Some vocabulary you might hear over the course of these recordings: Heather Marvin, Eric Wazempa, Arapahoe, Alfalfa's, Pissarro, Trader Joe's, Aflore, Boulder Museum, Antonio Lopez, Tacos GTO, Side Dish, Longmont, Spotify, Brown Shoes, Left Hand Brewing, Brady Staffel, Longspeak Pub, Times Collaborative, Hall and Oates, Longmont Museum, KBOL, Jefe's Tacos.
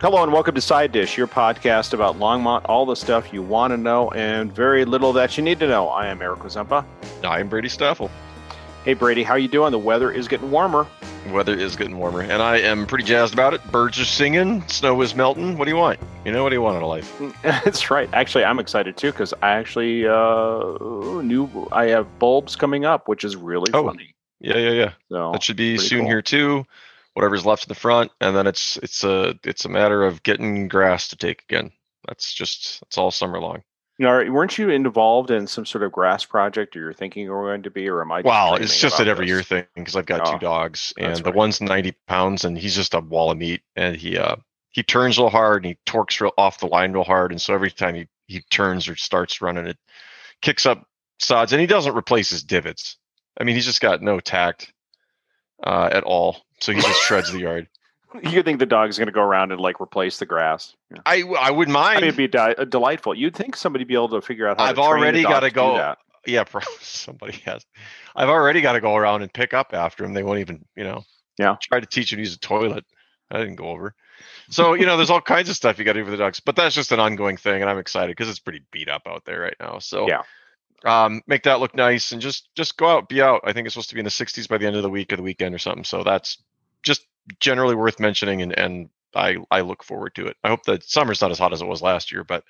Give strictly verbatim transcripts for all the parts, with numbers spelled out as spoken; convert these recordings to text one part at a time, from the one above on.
Hello and welcome to Side Dish, your podcast about Longmont, all the stuff you want to know and very little that you need to know. I am Eric Wazempa. I am Brady Staffel. Hey Brady, how you doing? The weather is getting warmer. The weather is getting warmer, and I am pretty jazzed about it. Birds are singing, snow is melting. What do you want? You know, what do you want out of life? That's right. Actually, I'm excited too because I actually uh, knew I have bulbs coming up, which is really oh, funny. Yeah, yeah, yeah. So, that should be soon cool. Here too. Whatever's left in the front, and then it's it's a it's a matter of getting grass to take again. That's just that's all summer long. Now, weren't you involved in some sort of grass project, or you're thinking you're going to be, or am I? Just well, it's just an every this? year thing because I've got oh, two dogs, and right. the one's ninety pounds, and he's just a wall of meat, and he uh he turns real hard, and he torques real off the line real hard, and so every time he he turns or starts running, it kicks up sods, and he doesn't replace his divots. I mean, he's just got no tact uh, at all. So he just shreds the yard. You think the dog is going to go around and like replace the grass? Yeah. I I wouldn't mind. I mean, it'd be di- delightful. You'd think somebody would be able to figure out how I've to already got to go. That. Yeah, somebody has. I've already got to go around and pick up after him. They won't even, you know. Yeah. Try to teach him to use a toilet. I didn't go over. So you know, there's all kinds of stuff you got to do for the dogs, but that's just an ongoing thing, and I'm excited because it's pretty beat up out there right now. So yeah. Um, make that look nice and just just go out, be out. I think it's supposed to be in the sixties by the end of the week or the weekend or something. So that's just generally worth mentioning, and, and I, I look forward to it. I hope that summer's not as hot as it was last year, but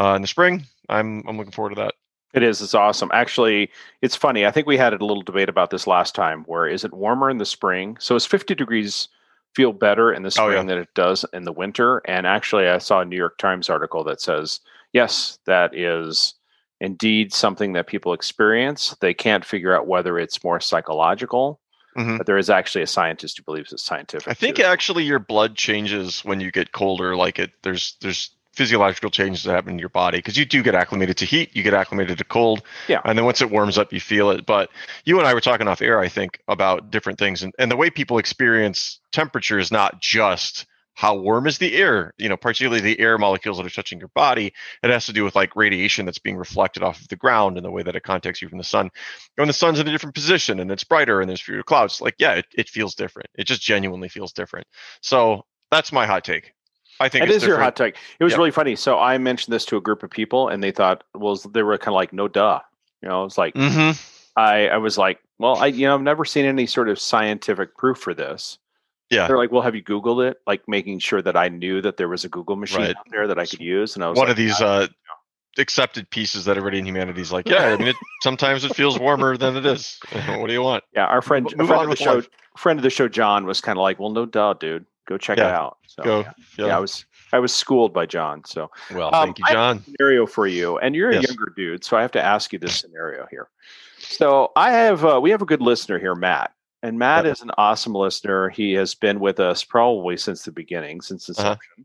uh, in the spring, I'm I'm looking forward to that. It is. It's awesome. Actually, it's funny. I think we had a little debate about this last time, where is it warmer in the spring? So it's fifty degrees feel better in the spring oh, yeah. than it does in the winter. And actually, I saw a New York Times article that says, yes, that is indeed something that people experience. They can't figure out whether it's more psychological. Mm-hmm. But there is actually a scientist who believes it's scientific. I think too. Actually your blood changes when you get colder. Like it, there's there's physiological changes that happen in your body because you do get acclimated to heat, you get acclimated to cold, yeah. And then once it warms up, you feel it. But you and I were talking off air, I think, about different things, and, and the way people experience temperature is not just how warm is the air, you know, particularly the air molecules that are touching your body. It has to do with like radiation that's being reflected off of the ground and the way that it contacts you from the sun. When the sun's in a different position and it's brighter and there's fewer clouds, like, yeah, it, it feels different. It just genuinely feels different. So that's my hot take. I think it is different. Your hot take. It was yep. really funny. So I mentioned this to a group of people and they thought, well, they were kind of like, no, duh. You know, it's like, mm-hmm. I, I was like, well, I, you know, I've never seen any sort of scientific proof for this. Yeah, they're like, well, have you Googled it? Like making sure that I knew that there was a Google machine right. out there that I could use. And I was one like, of these uh, accepted pieces that already in humanity is like, yeah, I mean, it, sometimes it feels warmer than it is. What do you want? Yeah, our friend, move, move friend of the show, life. friend of the show, John was kind of like, well, no duh, dude, go check yeah. it out. So go. Yeah. Yeah. yeah, I was, I was schooled by John. So well, um, thank you, John. I have a scenario for you, and you're yes. a younger dude, so I have to ask you this scenario here. So I have, uh, we have a good listener here, Matt. And Matt yep. is an awesome listener. He has been with us probably since the beginning, since inception. Uh-huh.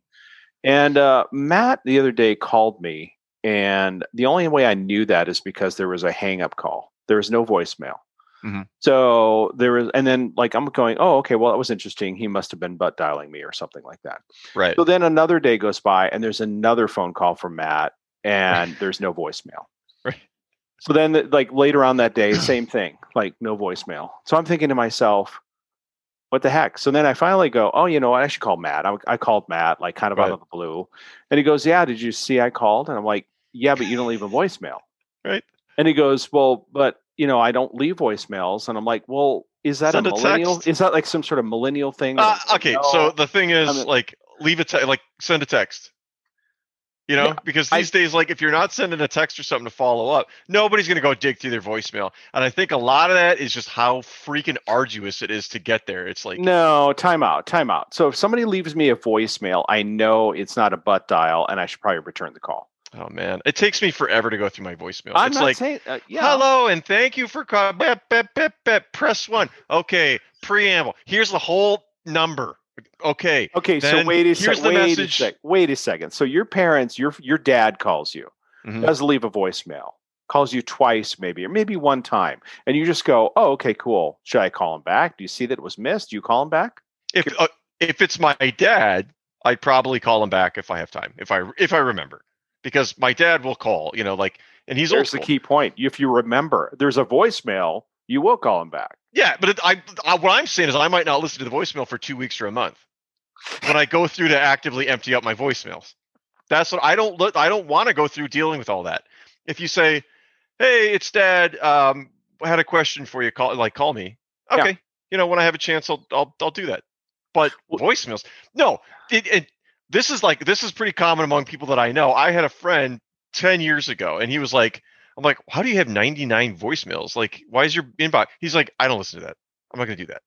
And uh, Matt the other day called me. And the only way I knew that is because there was a hang up call. There was no voicemail. Mm-hmm. So there was, and then like I'm going, oh, okay, well, that was interesting. He must have been butt dialing me or something like that. Right. So then another day goes by and there's another phone call from Matt and there's no voicemail. Right. So then, like later on that day, same thing, like no voicemail. So I'm thinking to myself, what the heck? So then I finally go, oh, you know what? I should call Matt. I, I called Matt, like kind of right. out of the blue. And he goes, yeah, did you see I called? And I'm like, yeah, but you don't leave a voicemail. Right. And he goes, well, but, you know, I don't leave voicemails. And I'm like, well, is that Send a millennial? A is that like some sort of millennial thing? Uh, okay. Like, no, so the thing is, I'm, like, leave a te- like send a text. You know, yeah, because these I, days, like if you're not sending a text or something to follow up, nobody's going to go dig through their voicemail. And I think a lot of that is just how freaking arduous it is to get there. It's like, no, time out, time out. So if somebody leaves me a voicemail, I know it's not a butt dial and I should probably return the call. Oh, man. It takes me forever to go through my voicemail. I'm it's not like, saying, uh, yeah. hello, and thank you for calling. Bep, bep, bep, bep. Press one. Okay. Preamble. Here's the whole number. Okay. Okay. So wait a second. Wait a second. Wait a second. So your parents, your your dad calls you, mm-hmm. does leave a voicemail, calls you twice, maybe, or maybe one time, and you just go, "Oh, okay, cool. Should I call him back? Do you see that it was missed? Do you call him back?" If uh, if it's my dad, I'd probably call him back if I have time, if I if I remember, because my dad will call, you know, like, and he's there's the key point. If you remember, there's a voicemail, you will call him back. Yeah, but it, I, I what I'm saying is I might not listen to the voicemail for two weeks or a month. when I go through to actively empty out my voicemails. That's what I don't look. I don't want to go through dealing with all that. If you say, "Hey, it's Dad. Um, I had a question for you. Call like call me." Okay, yeah. You know, when I have a chance, I'll I'll, I'll do that. But voicemails, no. It, it this is like this is pretty common among people that I know. I had a friend ten years ago, and he was like, "I'm like, how do you have ninety-nine voicemails? Like, why is your inbox?" He's like, "I don't listen to that. I'm not going to do that."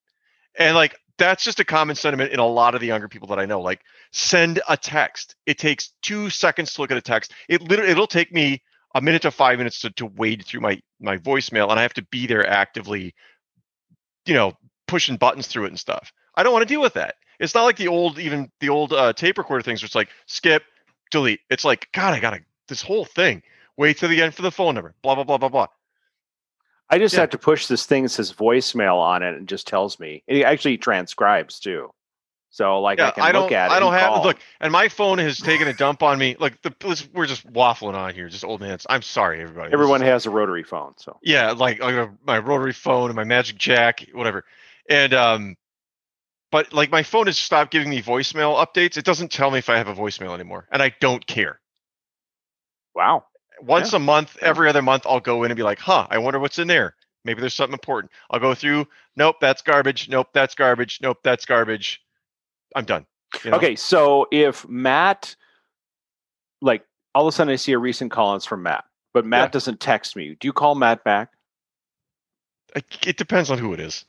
And like, that's just a common sentiment in a lot of the younger people that I know. Like, send a text. It takes two seconds to look at a text. It literally, it'll take me a minute to five minutes to, to wade through my, my voicemail. And I have to be there actively, you know, pushing buttons through it and stuff. I don't want to deal with that. It's not like the old, even the old uh, tape recorder things where it's like, skip, delete. It's like, God, I got to, this whole thing. Wait till the end for the phone number, blah, blah, blah, blah, blah. I just yeah. have to push this thing that says voicemail on it and just tells me. It actually transcribes too. So like yeah, I can I look at it. I don't have call. Look, and my phone has taken a dump on me. Like the we're just waffling on here, just old hands. I'm sorry, everybody. Everyone this has a rotary phone, so yeah, like my rotary phone and my Magic Jack, whatever. And um, but like my phone has stopped giving me voicemail updates. It doesn't tell me if I have a voicemail anymore, and I don't care. Wow. Once yeah. a month, every other month, I'll go in and be like, huh, I wonder what's in there. Maybe there's something important. I'll go through. Nope, that's garbage. Nope, that's garbage. Nope, that's garbage. I'm done. You know? Okay. So if Matt, like all of a sudden I see a recent call-ins from Matt, but Matt yeah. doesn't text me. Do you call Matt back? It depends on who it is.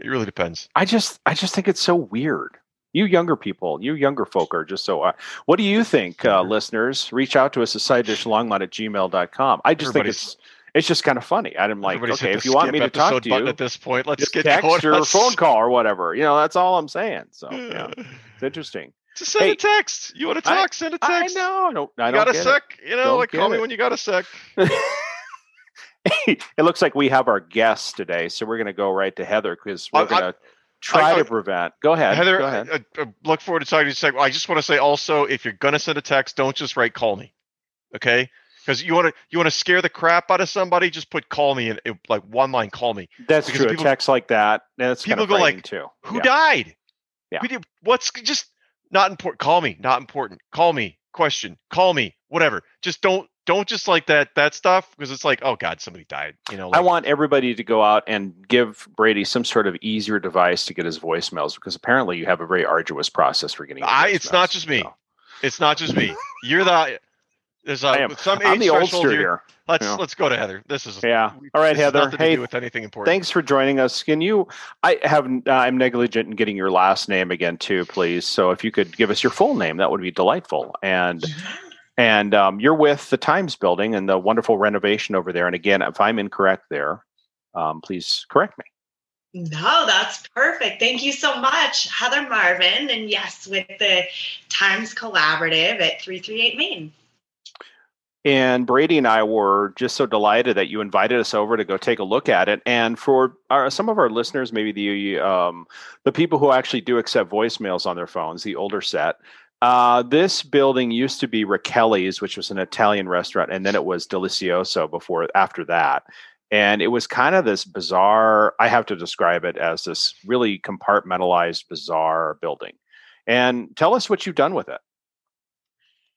It really depends. I just, I just think it's so weird. You younger people, you younger folk are just so... Uh, what do you think, uh, listeners? Reach out to us at sidedishlongmont at gmail dot com. I just Everybody's, think it's it's just kind of funny. I'm like, okay, if you want me to talk to you... At this point, let's get text or phone call or whatever. You know, that's all I'm saying. So, yeah, it's interesting. Just send hey, a text. You want to talk? I, send a text. I know. No, I don't got a sec? It. You know, don't like call it. me when you got a sec. It looks like we have our guests today, so we're going to go right to Heather because we're going to... Try I, to prevent. Go ahead. Heather, go ahead. I, I look forward to talking to you in a second. I just want to say also, if you're going to send a text, don't just write call me. Okay? Because you want to you want to scare the crap out of somebody, just put call me in it, like one line, call me. That's because true. People, a text like that. That's people go like, too. Who yeah. died? Yeah. We did, what's just not important. Call me. Not important. Call me. Question. Call me. Whatever. Just don't. Don't just like that that stuff because it's like, oh God, somebody died. You know, like, I want everybody to go out and give Brady some sort of easier device to get his voicemails because apparently you have a very arduous process for getting. I, it's not just me. So. It's not just me. You're the there's a I am. Some I'm age the oldster here. here. Let's yeah. let's go to Heather. This is yeah. All right, Heather. Hey, to do with anything important. Thanks for joining us. Can you? I have. Uh, I'm negligent in getting your last name again too, please. So if you could give us your full name, that would be delightful. And. And um, you're with the Times building and the wonderful renovation over there. And again, if I'm incorrect there, um, please correct me. No, that's perfect. Thank you so much, Heather Marvin. And yes, with the Times Collaborative at three thirty-eight Main. And Brady and I were just so delighted that you invited us over to go take a look at it. And for our, some of our listeners, maybe the um, the people who actually do accept voicemails on their phones, the older set, Uh, this building used to be Raqueli's, which was an Italian restaurant, and then it was Delicioso before, after that. And it was kind of this bizarre, I have to describe it as this really compartmentalized, bizarre building. And tell us what you've done with it.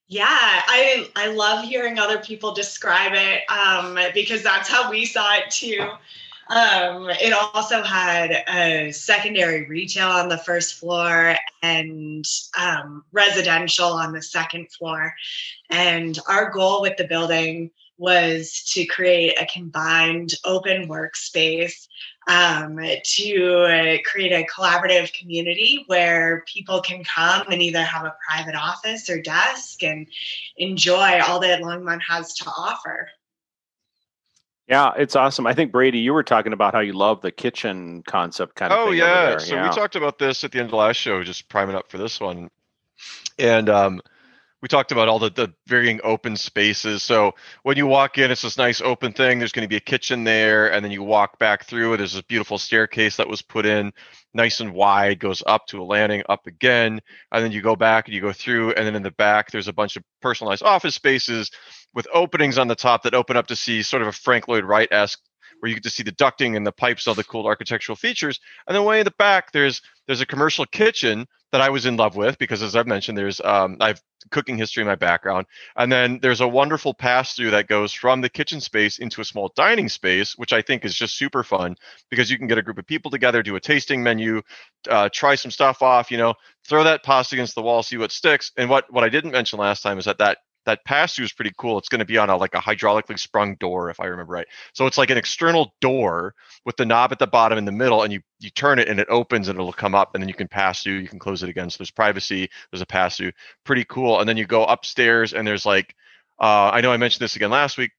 Yeah, I I love hearing other people describe it um, because that's how we saw it too. Um, it also had a secondary retail on the first floor and um, residential on the second floor. And our goal with the building was to create a combined open workspace um, to uh, create a collaborative community where people can come and either have a private office or desk and enjoy all that Longmont has to offer. Yeah, it's awesome. I think, Brady, you were talking about how you love the kitchen concept kind of oh, thing. Oh, yeah. So yeah. we talked about this at the end of the last show, just priming up for this one. And um, we talked about all the, the varying open spaces. So when you walk in, it's this nice open thing. There's going to be a kitchen there. And then you walk back through it. There's this beautiful staircase that was put in, nice and wide, goes up to a landing, up again. And then you go back and you go through. And then in the back, there's a bunch of personalized office spaces with openings on the top that open up to see sort of a Frank Lloyd Wright-esque, where you get to see the ducting and the pipes, all the cool architectural features. And then way in the back, there's there's a commercial kitchen that I was in love with, because as I've mentioned, there's um, I've cooking history in my background. And then there's a wonderful pass through that goes from the kitchen space into a small dining space, which I think is just super fun because you can get a group of people together, do a tasting menu, uh, try some stuff off, you know, throw that pasta against the wall, see what sticks. And what, what I didn't mention last time is that that That pass-through is pretty cool. It's going to be on a, like a hydraulically sprung door, if I remember right. So it's like an external door with the knob at the bottom in the middle, and you you turn it and it opens and it'll come up, and then you can pass through, you can close it again. So there's privacy, there's a pass-through. Pretty cool. And then you go upstairs and there's like, uh, I know I mentioned this again last week,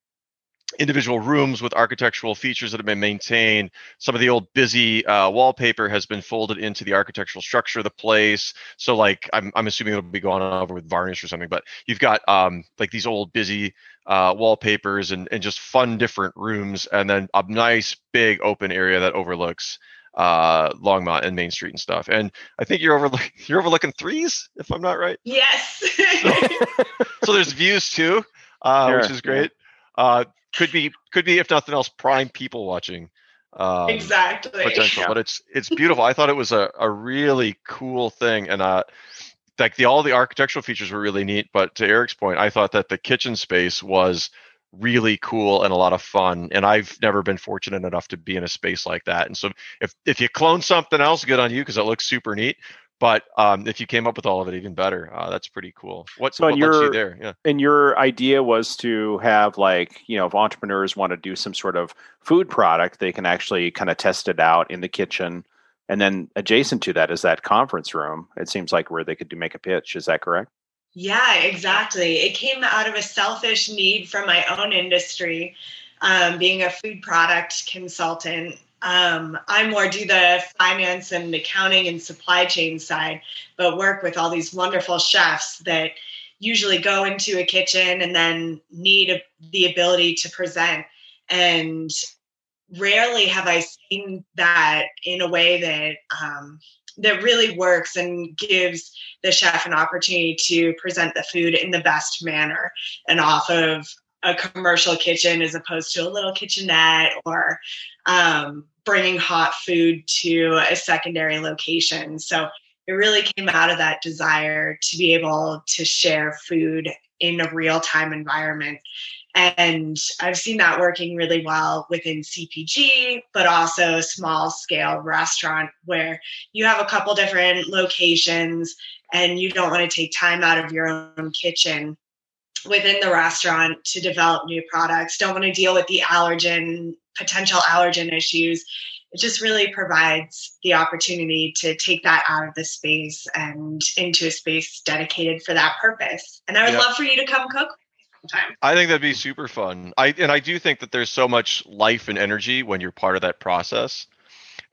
individual rooms with architectural features that have been maintained. Some of the old busy uh, wallpaper has been folded into the architectural structure of the place. So like, I'm, I'm assuming it'll be going over with varnish or something, but you've got um, like these old busy uh, wallpapers and, and just fun different rooms. And then a nice big open area that overlooks uh, Longmont and Main Street and stuff. And I think you're overlooking, you're overlooking threes, if I'm not right. Yes. So, so there's views too, uh, sure. which is great. Uh, could be, could be, if nothing else, prime people watching. Um, exactly. Potential, yeah. But it's, it's beautiful. I thought it was a, a really cool thing. And, uh, like the, all the architectural features were really neat, but to Eric's point, I thought that the kitchen space was really cool and a lot of fun. And I've never been fortunate enough to be in a space like that. And so if, if you clone something else, good on you, 'cause it looks super neat. But um, if you came up with all of it, even better. Uh, that's pretty cool. What, so what your, led you there? Yeah. And your idea was to have, like, you know, if entrepreneurs want to do some sort of food product, they can actually kind of test it out in the kitchen. And then adjacent to that is that conference room, it seems like, where they could do make a pitch. Is that correct? Yeah, exactly. It came out of a selfish need from my own industry, um, being a food product consultant. Um, I more do the finance and accounting and supply chain side, but work with all these wonderful chefs that usually go into a kitchen and then need a, the ability to present. And rarely have I seen that in a way that um, that really works and gives the chef an opportunity to present the food in the best manner and off of a commercial kitchen as opposed to a little kitchenette or um, bringing hot food to a secondary location. So it really came out of that desire to be able to share food in a real-time environment. And I've seen that working really well within C P G, but also small-scale restaurant where you have a couple different locations and you don't want to take time out of your own kitchen within the restaurant to develop new products, don't want to deal with the allergen, potential allergen issues. It just really provides the opportunity to take that out of the space and into a space dedicated for that purpose. And I would yep. love for you to come cook sometime. I think that'd be super fun. I and I do think that there's so much life and energy when you're part of that process.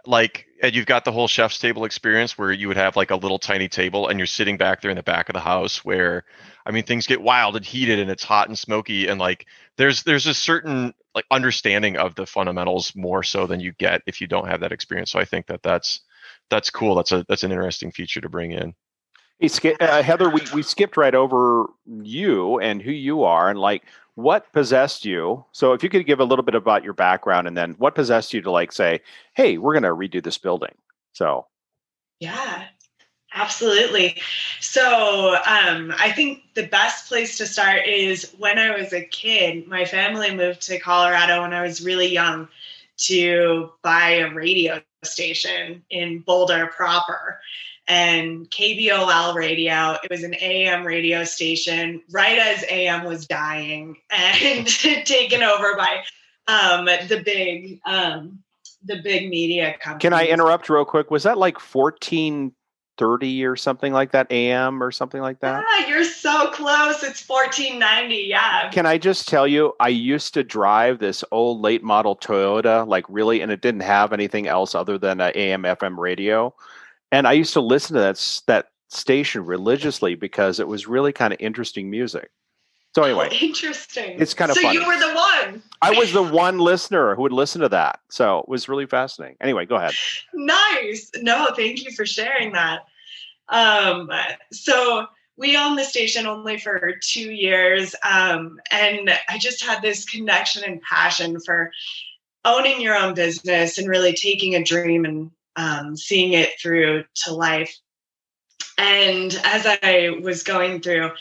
Like, and you've got the whole chef's table experience where you would have like a little tiny table and you're sitting back there in the back of the house where, I mean, things get wild and heated and it's hot and smoky. And like, there's, there's a certain like understanding of the fundamentals more so than you get if you don't have that experience. So I think that that's, that's cool. That's a, that's an interesting feature to bring in. Hey, uh, Heather, we, we skipped right over you and who you are and like, what possessed you? So if you could give a little bit about your background and then what possessed you to like say, hey, we're going to redo this building. So. Yeah, absolutely. So um, I think the best place to start is when I was a kid, my family moved to Colorado when I was really young to buy a radio station in Boulder proper. And K B O L radio, it was an A M radio station right as A M was dying and taken over by um, the big um, the big media company. Can I interrupt real quick? Was that like fourteen thirty or something like that, A M or something like that? Yeah, you're so close. It's fourteen ninety, yeah. Can I just tell you, I used to drive this old late model Toyota, like really, and it didn't have anything else other than an A M F M radio. And I used to listen to that that station religiously because it was really kind of interesting music. So anyway. Oh, interesting. It's kind of so funny. You were the one. I was the one listener who would listen to that. So it was really fascinating. Anyway, go ahead. Nice. No, thank you for sharing that. Um, so we owned the station only for two years. Um, and I just had this connection and passion for owning your own business and really taking a dream and Um, seeing it through to life. And as I was going through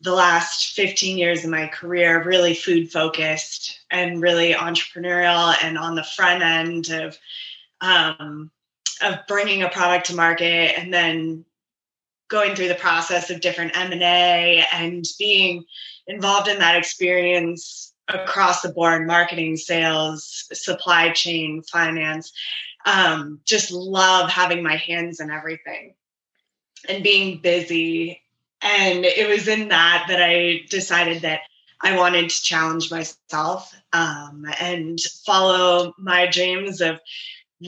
the last fifteen years of my career, really food focused and really entrepreneurial and on the front end of um, of bringing a product to market, and then going through the process of different M and A and being involved in that experience across the board, marketing, sales, supply chain, finance, um, just love having my hands in everything and being busy. And it was in that that I decided that I wanted to challenge myself um, and follow my dreams of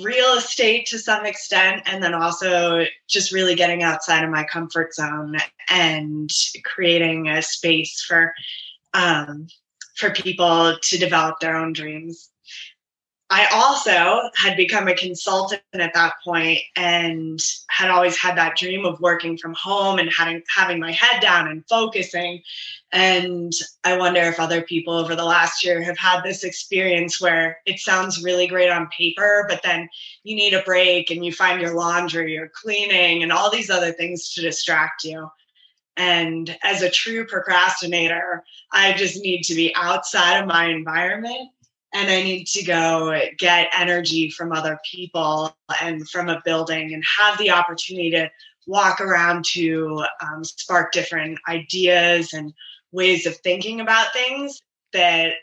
real estate to some extent, and then also just really getting outside of my comfort zone and creating a space for um, for people to develop their own dreams. I also had become a consultant at that point and had always had that dream of working from home and having, having my head down and focusing. And I wonder if other people over the last year have had this experience where it sounds really great on paper, but then you need a break and you find your laundry or cleaning and all these other things to distract you. And as a true procrastinator, I just need to be outside of my environment. And I need to go get energy from other people and from a building and have the opportunity to walk around to um, spark different ideas and ways of thinking about things that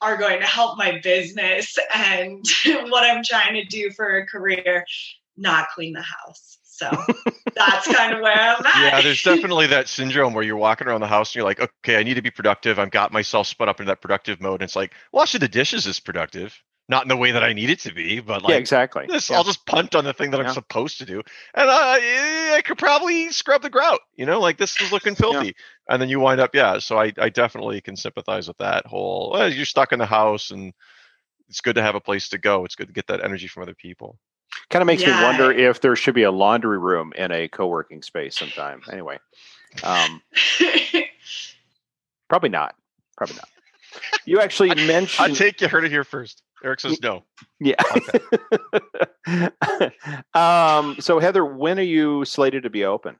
are going to help my business and what I'm trying to do for a career, not clean the house. So that's kind of where I'm at. Yeah, there's definitely that syndrome where you're walking around the house and you're like, okay, I need to be productive. I've got myself spun up into that productive mode. And it's like, washing the dishes is productive. Not in the way that I need it to be, but like, yeah, exactly. This, yeah. I'll just punt on the thing that yeah. I'm supposed to do. And I, I could probably scrub the grout, you know, like this is looking filthy. Yeah. And then you wind up, yeah. So I, I definitely can sympathize with that whole, well, you're stuck in the house and it's good to have a place to go. It's good to get that energy from other people. Kind of makes yeah. me wonder if there should be a laundry room in a co-working space sometime. Anyway, um, probably not. Probably not. You actually I, mentioned... I take you heard it here first. Eric says no. Yeah. Okay. um, so Heather, when are you slated to be open?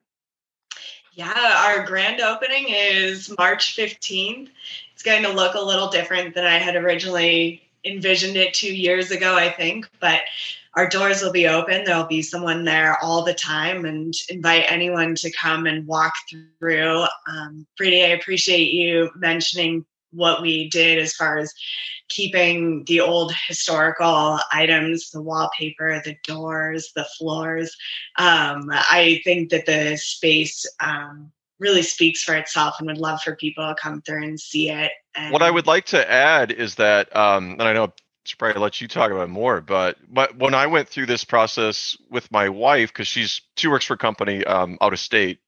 Yeah, our grand opening is March fifteenth. It's going to look a little different than I had originally envisioned it two years ago, I think, but our doors will be open. There'll be someone there all the time and invite anyone to come and walk through. Um, Brady, I appreciate you mentioning what we did as far as keeping the old historical items, the wallpaper, the doors, the floors. Um, I think that the space um, really speaks for itself and would love for people to come through and see it. And what I would like to add is that, um, and I know should probably let you talk about it more, but but when I went through this process with my wife, because she's she works for a company um, out of state,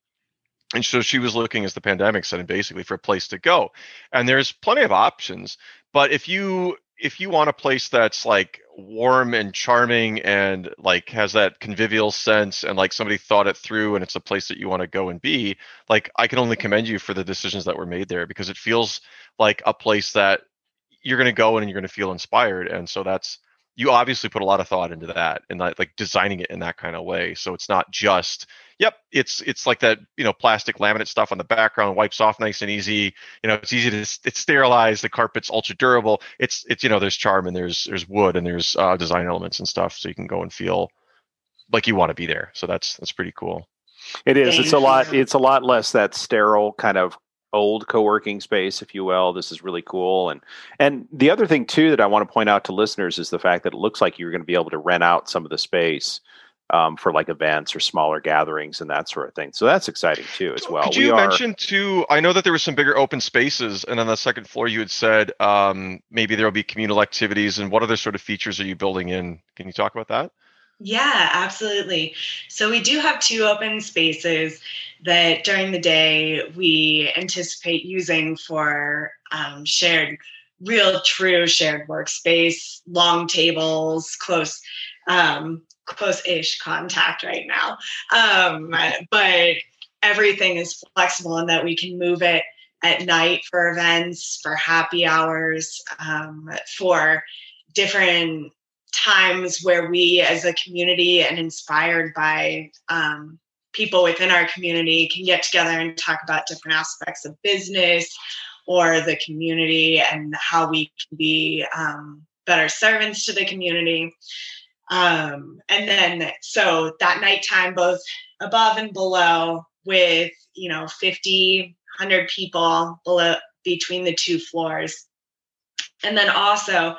and so she was looking as the pandemic set in basically for a place to go, and there's plenty of options. But if you if you want a place that's like warm and charming and like has that convivial sense and like somebody thought it through and it's a place that you want to go and be, like I can only commend you for the decisions that were made there, because it feels like a place that you're going to go in and you're going to feel inspired. And so that's, you obviously put a lot of thought into that and that, like designing it in that kind of way. So it's not just, yep, it's, it's like that, you know, plastic laminate stuff on the background wipes off nice and easy. You know, it's easy to, it's sterilized. The carpet's ultra durable. It's, it's, you know, there's charm and there's, there's wood and there's uh, design elements and stuff. So you can go and feel like you want to be there. So that's, that's pretty cool. It is. Thank it's you. a lot, it's a lot less that sterile kind of old co-working space, if you will. This is really cool. And and the other thing too that I want to point out to listeners is the fact that it looks like you're going to be able to rent out some of the space um, for like events or smaller gatherings and that sort of thing. So that's exciting too as well. Could you we mention are, too, I know that there were some bigger open spaces, and on the second floor you had said um, maybe there'll be communal activities, and what other sort of features are you building in? Can you talk about that? Yeah, absolutely. So we do have two open spaces that during the day we anticipate using for um, shared, real, true shared workspace, long tables, close, um, close-ish contact right now. Um, but everything is flexible in that we can move it at night for events, for happy hours, um, for different times where we as a community and inspired by um, people within our community can get together and talk about different aspects of business or the community and how we can be um, better servants to the community. Um, and then, so that nighttime, both above and below, with, you know, fifty, one hundred people below between the two floors. And then also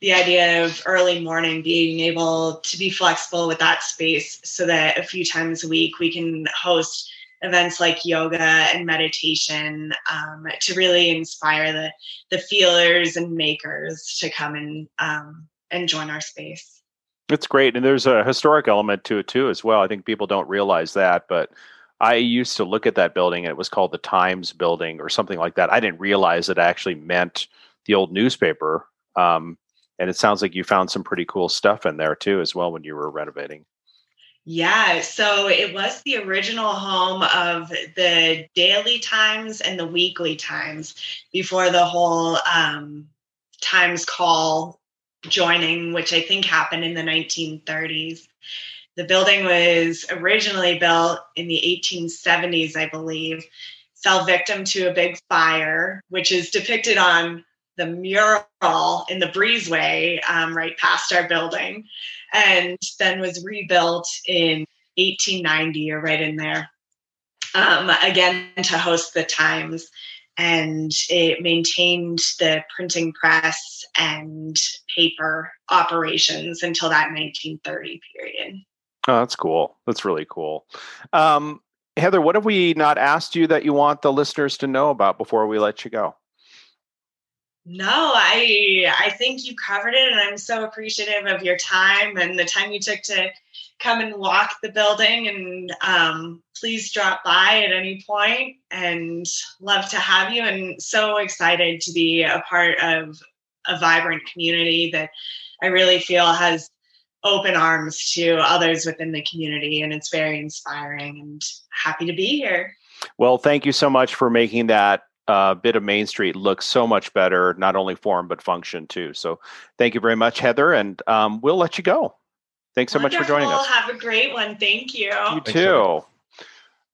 the idea of early morning, being able to be flexible with that space so that a few times a week we can host events like yoga and meditation um, to really inspire the, the feelers and makers to come and, um, and join our space. It's great. And there's a historic element to it too, as well. I think people don't realize that, but I used to look at that building and it was called the Times building or something like that. I didn't realize it actually meant the old newspaper. Um, and it sounds like you found some pretty cool stuff in there too, as well, when you were renovating. Yeah. So it was the original home of the Daily Times and the Weekly Times before the whole um, Times call joining, which I think happened in the nineteen thirties. The building was originally built in the eighteen seventies, I believe, fell victim to a big fire, which is depicted on the mural in the breezeway um, right past our building, and then was rebuilt in eighteen ninety or right in there, um, again to host the Times. And it maintained the printing press and paper operations until that nineteen thirty period. Oh, that's cool. That's really cool. Um, Heather, what have we not asked you that you want the listeners to know about before we let you go? No, I I think you covered it, and I'm so appreciative of your time and the time you took to come and walk the building, and um, please drop by at any point, and love to have you, and so excited to be a part of a vibrant community that I really feel has open arms to others within the community, and it's very inspiring, and happy to be here. Well, thank you so much for making that uh, bit of Main Street look so much better, not only form, but function too. So thank you very much, Heather, and um, we'll let you go. Thanks so Wonderful. much for joining us. Have a great one. Thank you. You too. So.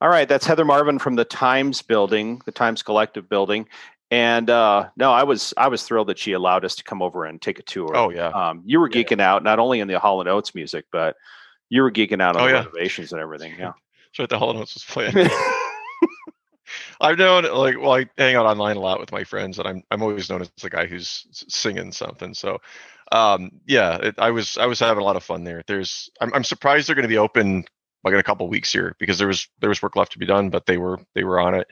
All right. That's Heather Marvin from the Times building, the Times Collective building. And uh, no, I was I was thrilled that she allowed us to come over and take a tour. Oh, yeah. Um, you were yeah, geeking yeah. out, not only in the Hall and Oates music, but you were geeking out on oh, the yeah. renovations and everything. Yeah. So the Hall and Oates was playing. I've known, like, well, I hang out online a lot with my friends, and I'm I'm always known as the guy who's singing something. So, um, yeah, it, I was I was having a lot of fun there. There's, I'm I'm surprised they're going to be open like in a couple of weeks here, because there was there was work left to be done, but they were they were on it.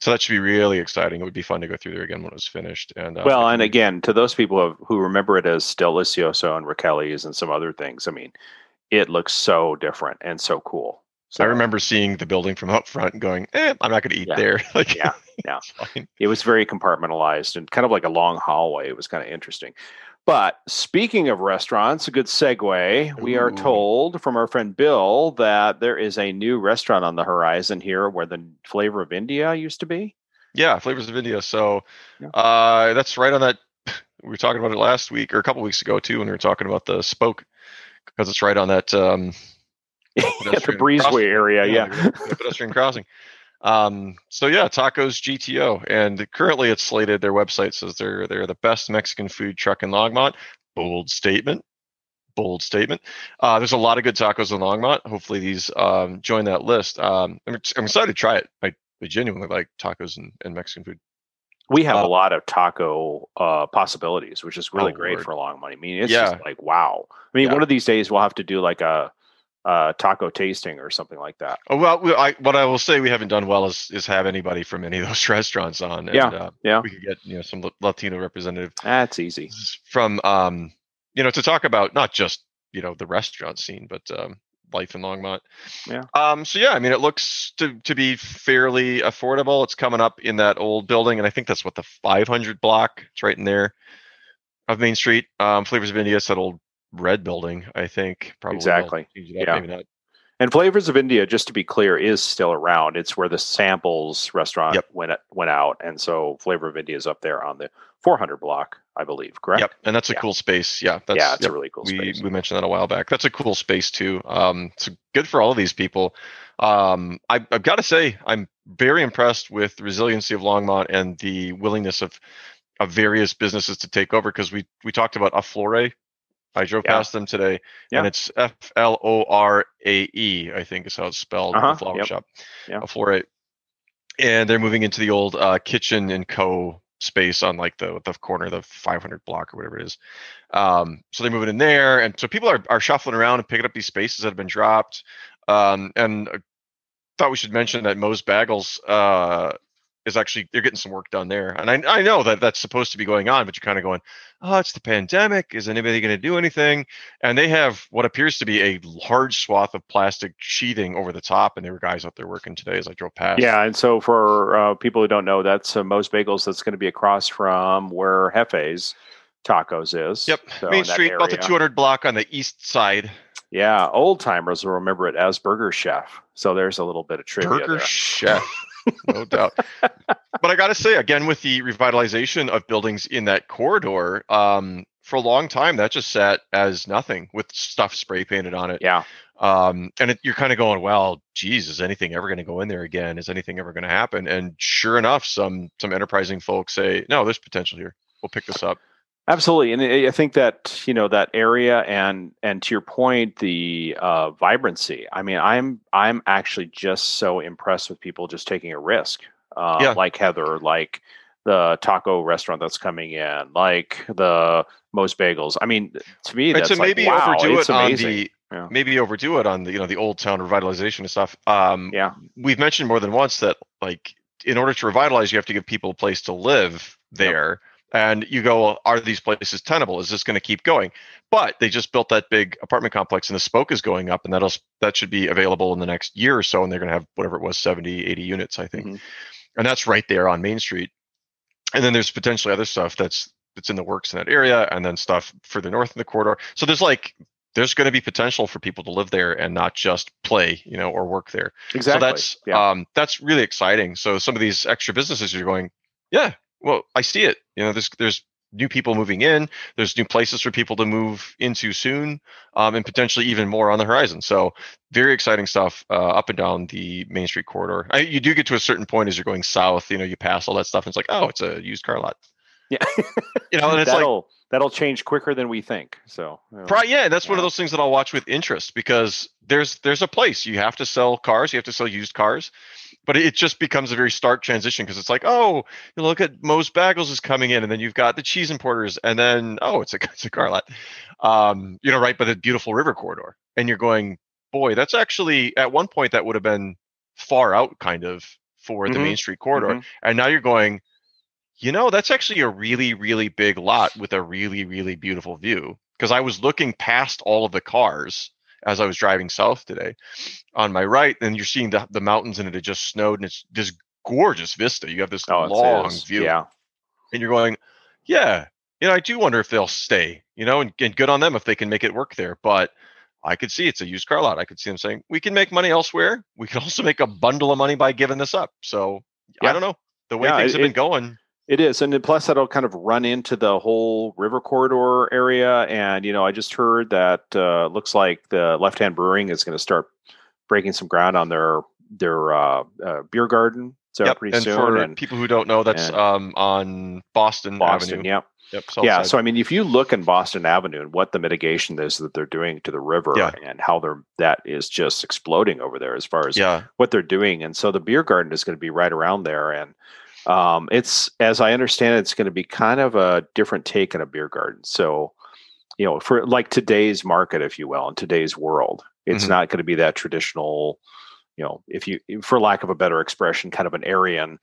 So that should be really exciting. It would be fun to go through there again when it was finished. And uh, well, and again, to those people who remember it as Del Lucioso and Raqueli's and some other things, I mean, it looks so different and so cool. So I remember seeing the building from up front and going, eh, I'm not going to eat yeah, there. Like, yeah, yeah. It was very compartmentalized and kind of like a long hallway. It was kind of interesting. But speaking of restaurants, a good segue, we Ooh. are told from our friend Bill that there is a new restaurant on the horizon here where the Flavor of India used to be. Yeah, Flavors of India. So yeah. uh, that's right on that. We were talking about it last week or a couple weeks ago, too, when we were talking about the Spoke, because it's right on that um, – at the breezeway crossing. area, yeah. yeah. The pedestrian crossing. Um, so yeah, Tacos G T O, and currently it's slated. Their website says they're they're the best Mexican food truck in Longmont. Bold statement. Bold statement. Uh, there's a lot of good tacos in Longmont. Hopefully these um, join that list. Um, I'm, I'm excited to try it. I, I genuinely like tacos and, and Mexican food. We have uh, a lot of taco uh, possibilities, which is really oh, great Lord. for Longmont. I mean, it's yeah. just like wow. I mean, yeah. one of these days we'll have to do like a. Uh, taco tasting or something like that. Oh, well, I, what I will say we haven't done well is is have anybody from any of those restaurants on. And, yeah, uh, yeah. We could get you know some Latino representative. That's easy. From um, you know, to talk about not just you know the restaurant scene, but um, life in Longmont. Yeah. Um. So yeah, I mean, it looks to to be fairly affordable. It's coming up in that old building, and I think that's what the five hundred block. It's right in there of Main Street. Um, Flavors of India, that old red building, I think. Probably exactly. Up, yeah. Maybe not. And Flavors of India, just to be clear, is still around. It's where the Samples restaurant yep. went went out. And so Flavor of India is up there on the four hundred block, I believe, correct? Yep. And that's a yeah. cool space. Yeah. That's, yeah, it's yep. a really cool we, space. We mentioned that a while back. That's a cool space, too. Um, it's good for all of these people. Um, I, I've got to say, I'm very impressed with the resiliency of Longmont and the willingness of, of various businesses to take over, because we, we talked about Aflore. I drove yeah. past them today, yeah. and it's F L O R A E, I think is how it's spelled, uh-huh. the flower yep. shop, yeah. Aflore. And they're moving into the old uh, Kitchen and Co. space on like the, the corner of the five hundred block or whatever it is. Um, so they're moving in there. And so people are, are shuffling around and picking up these spaces that have been dropped. Um, and I thought we should mention that Moe's Bagels uh, is actually, they're getting some work done there. And I, I know that that's supposed to be going on, but you're kind of going, oh, it's the pandemic. Is anybody going to do anything? And they have what appears to be a large swath of plastic sheathing over the top. And there were guys out there working today as I drove past. Yeah. And so for uh, people who don't know, that's uh, Moe's Bagels. That's going to be across from where Jefe's Tacos is. Yep. So Main Street, about the two hundred block on the east side. Yeah. Old timers will remember it as Burger Chef. So there's a little bit of trivia Burger there. Chef. No doubt. But I got to say, again, with the revitalization of buildings in that corridor, um, for a long time, that just sat as nothing with stuff spray painted on it. Yeah. Um, and it, you're kind of going, well, geez, is anything ever going to go in there again? Is anything ever going to happen? And sure enough, some some enterprising folks say, no, there's potential here. We'll pick this up. Absolutely. And I think that, you know, that area and, and to your point, the uh, vibrancy, I mean, I'm, I'm actually just so impressed with people just taking a risk, uh, yeah. like Heather, like the taco restaurant that's coming in, like the Moe's Bagels. I mean, to me, that's so like, maybe wow, overdo it's it amazing. On the, yeah. maybe overdo it on the, you know, the old town revitalization and stuff. Um, yeah. We've mentioned more than once that like, in order to revitalize, you have to give people a place to live there. Yep. And you go, are these places tenable? Is this going to keep going? But they just built that big apartment complex and the spoke is going up, and that'll that should be available in the next year or so. And they're going to have whatever it was, seventy, eighty units, I think. Mm-hmm. And that's right there on Main Street. And then there's potentially other stuff that's that's in the works in that area, and then stuff further north in the corridor. So there's like there's going to be potential for people to live there and not just play, you know, or work there. Exactly. So that's yeah. um, that's really exciting. So some of these extra businesses you're going, yeah. Well, I see it. You know, there's there's new people moving in. There's new places for people to move into soon, um, and potentially even more on the horizon. So very exciting stuff uh, up and down the Main Street corridor. I, you do get to a certain point as you're going south. You know, you pass all that stuff, and it's like, oh, it's a used car lot. Yeah, you know, and it's that'll, like that'll change quicker than we think. So, uh, probably, yeah, that's yeah. one of those things that I'll watch with interest, because there's there's a place you have to sell cars, you have to sell used cars. But it just becomes a very stark transition, because it's like, oh, you look at Moe's Bagels is coming in, and then you've got the cheese importers, and then, oh, it's a, it's a car lot, um, you know, right by the beautiful river corridor. And you're going, boy, that's actually, at one point, that would have been far out, kind of, for the mm-hmm. Main Street corridor. Mm-hmm. And now you're going, you know, that's actually a really, really big lot with a really, really beautiful view. Because I was looking past all of the cars as I was driving south today, on my right, and you're seeing the, the mountains, and it had just snowed, and it's this gorgeous vista. You have this oh, long view, yeah. and you're going, yeah, you know, I do wonder if they'll stay, you know, and, and good on them if they can make it work there. But I could see it's a used car lot. I could see them saying, we can make money elsewhere. We can also make a bundle of money by giving this up. So yeah. I don't know, the way yeah, things it, have been it, going. It is. And then plus that'll kind of run into the whole river corridor area. And, you know, I just heard that uh, looks like the Left Hand Brewing is going to start breaking some ground on their their uh, uh, beer garden. So yep. pretty and soon. For and for people who don't know, that's and, um, on Boston, Boston Avenue. Yeah. Yep, yeah. Side. So, I mean, if you look in Boston Avenue and what the mitigation is that they're doing to the river yeah. and how they're that is just exploding over there as far as yeah. what they're doing. And so the beer garden is going to be right around there. And Um, it's, as I understand it, it's going to be kind of a different take on a beer garden. So, you know, for like today's market, if you will, in today's world, it's mm-hmm. not going to be that traditional, you know, if you, for lack of a better expression, kind of an Aryan,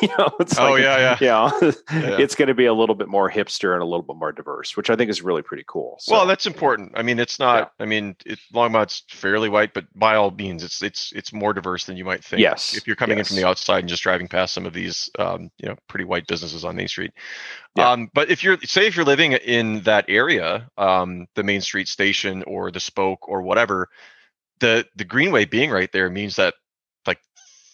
you know, it's oh, like, yeah, yeah. You know, yeah. it's going to be a little bit more hipster and a little bit more diverse, which I think is really pretty cool. So, well, that's important. I mean, it's not, yeah. I mean, it, Longmont's fairly white, but by all means, it's, it's, it's more diverse than you might think. Yes. If you're coming yes. in from the outside and just driving past some of these, um, you know, pretty white businesses on Main Street. Yeah. Um, but if you're, say, if you're living in that area, um, the Main Street station or the Spoke or whatever, the the Greenway being right there means that, like,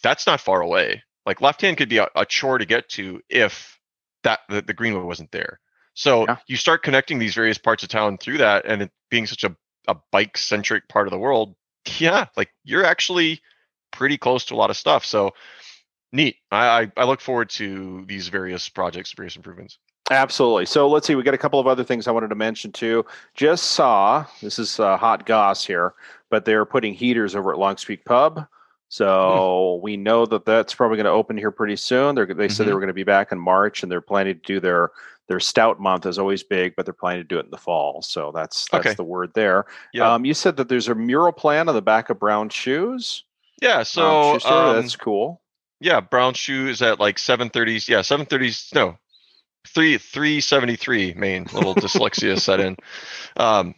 that's not far away. Like, Left Hand could be a, a chore to get to if that the, the Greenway wasn't there. So yeah. you start connecting these various parts of town through that, and it being such a, a bike-centric part of the world, yeah, like, you're actually pretty close to a lot of stuff. So neat. I, I, I look forward to these various projects, various improvements. Absolutely. So let's see. We got a couple of other things I wanted to mention too. Just saw, this is uh, hot goss here, but they're putting heaters over at Longspeak Pub. So hmm. we know that that's probably going to open here pretty soon. They're, they mm-hmm. said they were going to be back in March, and they're planning to do their their stout month is always big, but they're planning to do it in the fall. So that's that's okay. the word there. Yeah. Um, you said that there's a mural plan on the back of Brown Shoes. Yeah. So shoe um, that's cool. Yeah, Brown Shoes at like seven thirty. Yeah, seven thirty. No. Three three seventy three main little dyslexia set in. Um,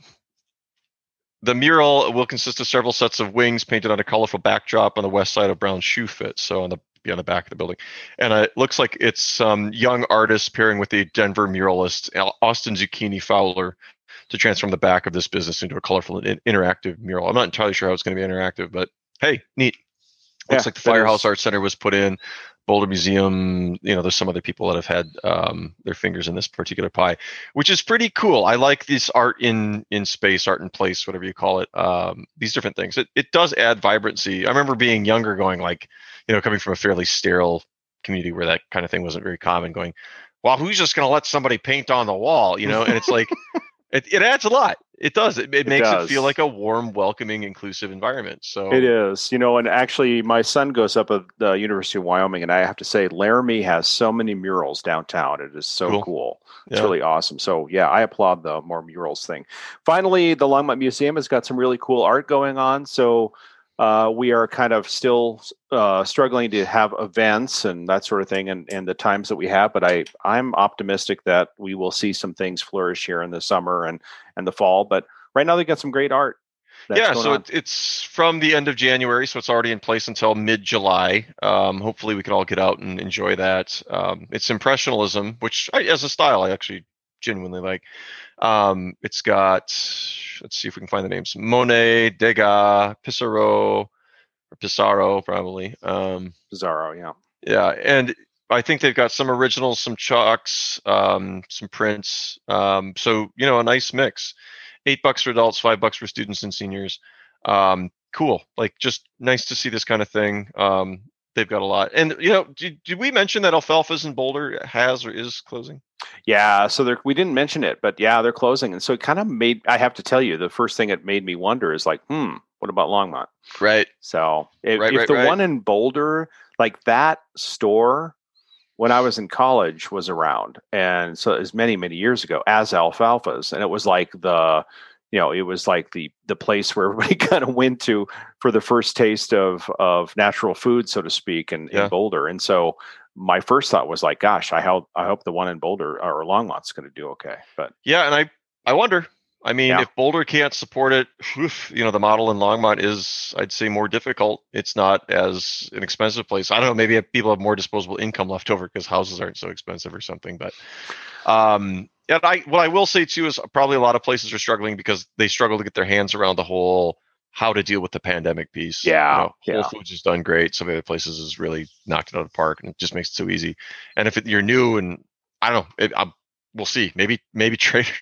the mural will consist of several sets of wings painted on a colorful backdrop on the west side of Brown Shoe Fit, so on the on the back of the building. And uh, it looks like it's some um, young artists pairing with the Denver muralist Austin Zucchini Fowler to transform the back of this business into a colorful and interactive mural. I'm not entirely sure how it's going to be interactive, but hey, neat. Looks yeah, like the Firehouse Art Center was put in. Boulder Museum, you know, there's some other people that have had um, their fingers in this particular pie, which is pretty cool. I like this art in in space, art in place, whatever you call it. Um, these different things. It it does add vibrancy. I remember being younger, going like, you know, coming from a fairly sterile community where that kind of thing wasn't very common. Going, well, who's just going to let somebody paint on the wall, you know? And it's like, it it adds a lot. It does. It, it makes it, it feel like a warm, welcoming, inclusive environment. So it is, you know, and actually my son goes up at the University of Wyoming, and I have to say Laramie has so many murals downtown. It is so cool. cool. It's yeah. really awesome. So yeah, I applaud the more murals thing. Finally, the Longmont Museum has got some really cool art going on. So uh, we are kind of still uh, struggling to have events and that sort of thing, and, and the times that we have. But I, I'm optimistic that we will see some things flourish here in the summer and, and the fall. But right now, they got some great art. Yeah, so it, it's from the end of January, so it's already in place until mid-July. Um, hopefully, we can all get out and enjoy that. Um, it's Impressionism, which I, as a style, I actually genuinely like. Um, it's got, let's see if we can find the names, Monet, Degas, Pissarro, or Pissarro, probably. Um, Pissarro, yeah. Yeah, and I think they've got some originals, some chalks, um, some prints. Um, so, you know, a nice mix. Eight bucks for adults, five bucks for students and seniors. Um, cool. Like, just nice to see this kind of thing. Um, they've got a lot. And, you know, did, did we mention that Alfalfa's in Boulder has or is closing? Yeah, so they're, we didn't mention it, but yeah, they're closing. And so it kind of made, I have to tell you, the first thing it made me wonder is like, hmm, what about Longmont? Right. So if, right, if right, the right. one in Boulder, like that store when I was in college was around. And so it was many, many years ago as Alfalfa's. And it was like the, you know, it was like the the place where everybody kind of went to for the first taste of of natural food, so to speak, in, yeah. in Boulder. And so my first thought was like, gosh, I hope, I hope the one in Boulder or Longmont's going to do okay. But yeah, and I, I wonder. I mean, yeah. if Boulder can't support it, you know, the model in Longmont is, I'd say, more difficult. It's not as an expensive place. I don't know. Maybe people have more disposable income left over because houses aren't so expensive or something. But um, and I, what I will say, too, is probably a lot of places are struggling because they struggle to get their hands around the whole how to deal with the pandemic piece. Yeah. You know, Whole yeah. Foods has done great. Some of the other places has really knocked it out of the park, and it just makes it so easy. And if it, you're new and I don't know, it, I'm. We'll see. Maybe, maybe Trader,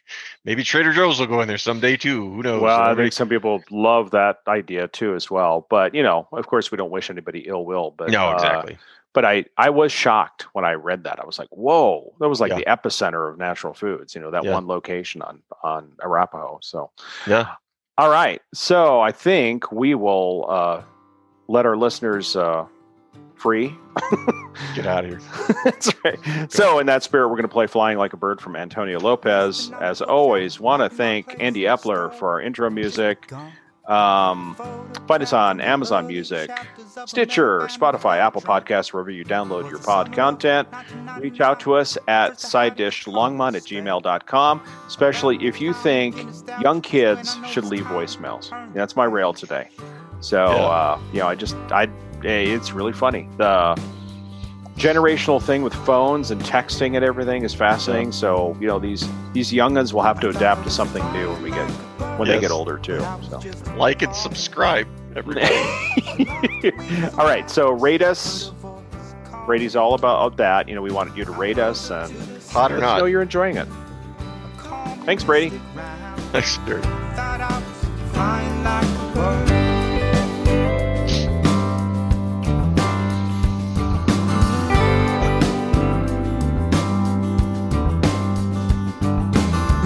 maybe Trader Joe's will go in there someday too. Who knows? Well, Everybody... I think some people love that idea too, as well. But you know, of course, we don't wish anybody ill will. But no, exactly. Uh, but I, I was shocked when I read that. I was like, whoa! That was like yeah. the epicenter of natural foods. You know, that yeah. one location on on Arapahoe. So yeah. All right. So I think we will uh, let our listeners. Uh, Free. Get out of here. That's right. Go. So in that spirit, we're going to play Flying Like a Bird from Antonio Lopez. As always, want to thank Andy Epler for our intro music. Um, find us on Amazon Music, Stitcher, Spotify, Apple Podcasts, wherever you download your pod content. Reach out to us at sidedishlongmont at gmail dot com, especially if you think young kids should leave voicemails. That's my rail today. So, yeah. uh, you know, I just... I. Hey, it's really funny. The generational thing with phones and texting and everything is fascinating. Yeah. So, you know, these these young'uns will have to adapt to something new when we get when yes. they get older too. So. Like and subscribe, everybody. All right, so rate us. Brady's all about that. You know, we wanted you to rate us and hot or not, know you're enjoying it. Thanks, Brady. Thanks, Brady.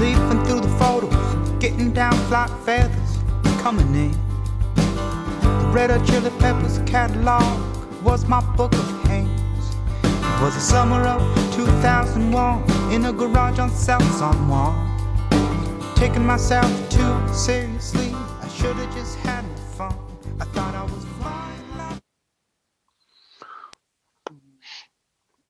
Leafing through the photos, getting down flight feathers, coming in. The Red Hot Chili Peppers catalog was my book of hands. It was the summer of two thousand one in a garage on South San Juan. Taking myself to say